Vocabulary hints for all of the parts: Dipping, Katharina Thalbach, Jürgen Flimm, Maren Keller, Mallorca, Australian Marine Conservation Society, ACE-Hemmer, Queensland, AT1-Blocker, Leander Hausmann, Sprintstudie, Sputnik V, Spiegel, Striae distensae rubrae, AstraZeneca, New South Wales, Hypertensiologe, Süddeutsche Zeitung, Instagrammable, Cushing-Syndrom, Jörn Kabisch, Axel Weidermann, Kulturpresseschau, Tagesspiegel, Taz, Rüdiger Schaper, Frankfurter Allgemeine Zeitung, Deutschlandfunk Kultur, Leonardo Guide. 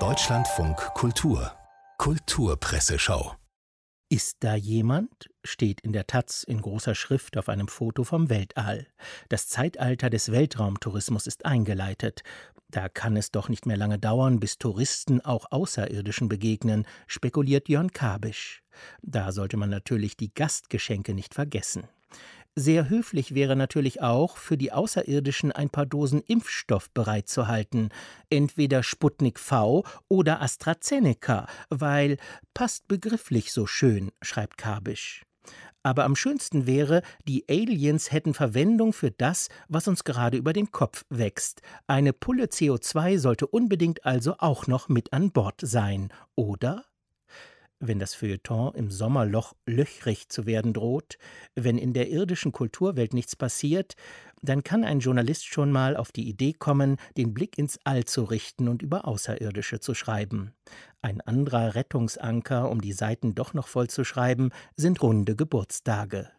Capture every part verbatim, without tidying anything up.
Deutschlandfunk Kultur. Kulturpresseschau. Ist da jemand? Steht in der Taz in großer Schrift auf einem Foto vom Weltall. Das Zeitalter des Weltraumtourismus ist eingeleitet. Da kann es doch nicht mehr lange dauern, bis Touristen auch Außerirdischen begegnen, spekuliert Jörn Kabisch. Da sollte man natürlich die Gastgeschenke nicht vergessen. Sehr höflich wäre natürlich auch, für die Außerirdischen ein paar Dosen Impfstoff bereitzuhalten, entweder Sputnik V oder AstraZeneca, weil passt begrifflich so schön, schreibt Kabisch. Aber am schönsten wäre, die Aliens hätten Verwendung für das, was uns gerade über den Kopf wächst. Eine Pulle C O zwei sollte unbedingt also auch noch mit an Bord sein, oder? Wenn das Feuilleton im Sommerloch löchrig zu werden droht, wenn in der irdischen Kulturwelt nichts passiert, dann kann ein Journalist schon mal auf die Idee kommen, den Blick ins All zu richten und über Außerirdische zu schreiben. Ein anderer Rettungsanker, um die Seiten doch noch voll zu schreiben, sind runde Geburtstage.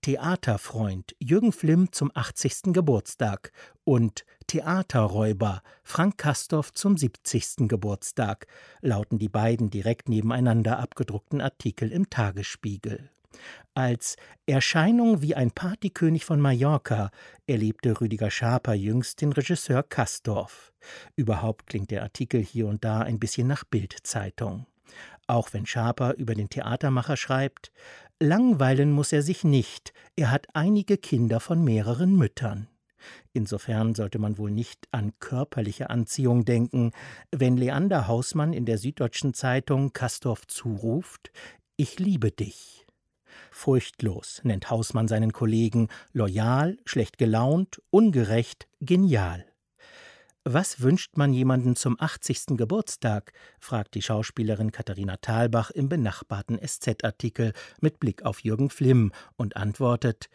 Theaterfreund Jürgen Flimm zum achtzigsten Geburtstag und Theaterräuber Frank Kastorf zum siebzigsten Geburtstag lauten die beiden direkt nebeneinander abgedruckten Artikel im Tagesspiegel. Als Erscheinung wie ein Partykönig von Mallorca erlebte Rüdiger Schaper jüngst den Regisseur Kastorf. Überhaupt klingt der Artikel hier und da ein bisschen nach Bild-Zeitung. Auch wenn Schaper über den Theatermacher schreibt, langweilen muss er sich nicht, er hat einige Kinder von mehreren Müttern. Insofern sollte man wohl nicht an körperliche Anziehung denken, wenn Leander Hausmann in der Süddeutschen Zeitung Kastorf zuruft, ich liebe dich. Furchtlos nennt Hausmann seinen Kollegen, loyal, schlecht gelaunt, ungerecht, genial. Was wünscht man jemanden zum achtzigsten Geburtstag? Fragt die Schauspielerin Katharina Thalbach im benachbarten S Z-Artikel mit Blick auf Jürgen Flimm und antwortet: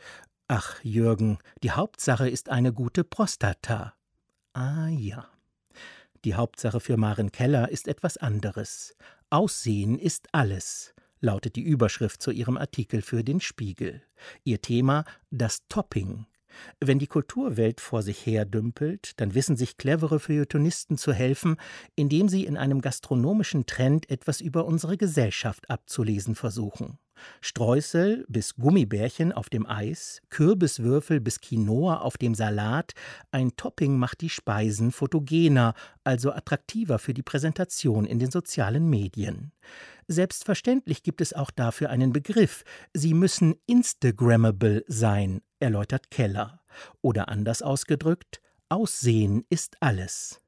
Ach, Jürgen, die Hauptsache ist eine gute Prostata. Ah ja. Die Hauptsache für Maren Keller ist etwas anderes. Aussehen ist alles, lautet die Überschrift zu ihrem Artikel für den Spiegel. Ihr Thema: das Topping. Wenn die Kulturwelt vor sich her dümpelt, dann wissen sich clevere Feuilletonisten zu helfen, indem sie in einem gastronomischen Trend etwas über unsere Gesellschaft abzulesen versuchen. Streusel bis Gummibärchen auf dem Eis, Kürbiswürfel bis Quinoa auf dem Salat, ein Topping macht die Speisen fotogener, also attraktiver für die Präsentation in den sozialen Medien. Selbstverständlich gibt es auch dafür einen Begriff, sie müssen Instagrammable sein, erläutert Keller. Oder anders ausgedrückt, Aussehen ist alles.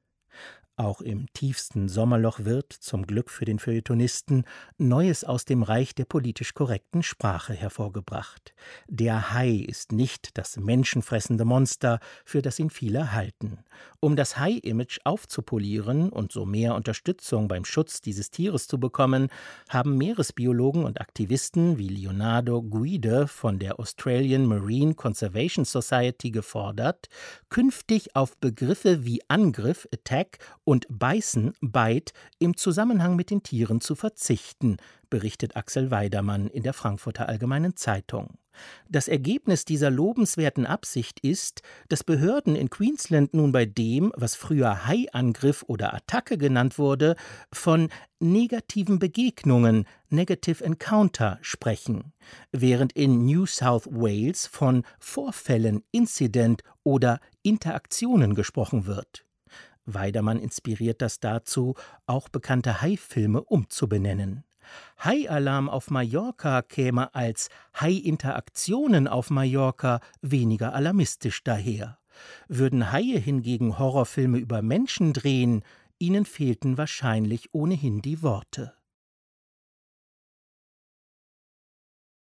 Auch im tiefsten Sommerloch wird, zum Glück für den Feuilletonisten, Neues aus dem Reich der politisch korrekten Sprache hervorgebracht. Der Hai ist nicht das menschenfressende Monster, für das ihn viele halten. Um das Hai-Image aufzupolieren und so mehr Unterstützung beim Schutz dieses Tieres zu bekommen, haben Meeresbiologen und Aktivisten wie Leonardo Guide von der Australian Marine Conservation Society gefordert, künftig auf Begriffe wie Angriff, Attack und Beißen, Bite, im Zusammenhang mit den Tieren zu verzichten, berichtet Axel Weidermann in der Frankfurter Allgemeinen Zeitung. Das Ergebnis dieser lobenswerten Absicht ist, dass Behörden in Queensland nun bei dem, was früher Haiangriff oder Attacke genannt wurde, von negativen Begegnungen, Negative Encounter, sprechen, während in New South Wales von Vorfällen, Incident oder Interaktionen gesprochen wird. Weidermann inspiriert das dazu, auch bekannte Hai-Filme umzubenennen. Hai-Alarm auf Mallorca käme als Hai-Interaktionen auf Mallorca weniger alarmistisch daher. Würden Haie hingegen Horrorfilme über Menschen drehen, ihnen fehlten wahrscheinlich ohnehin die Worte.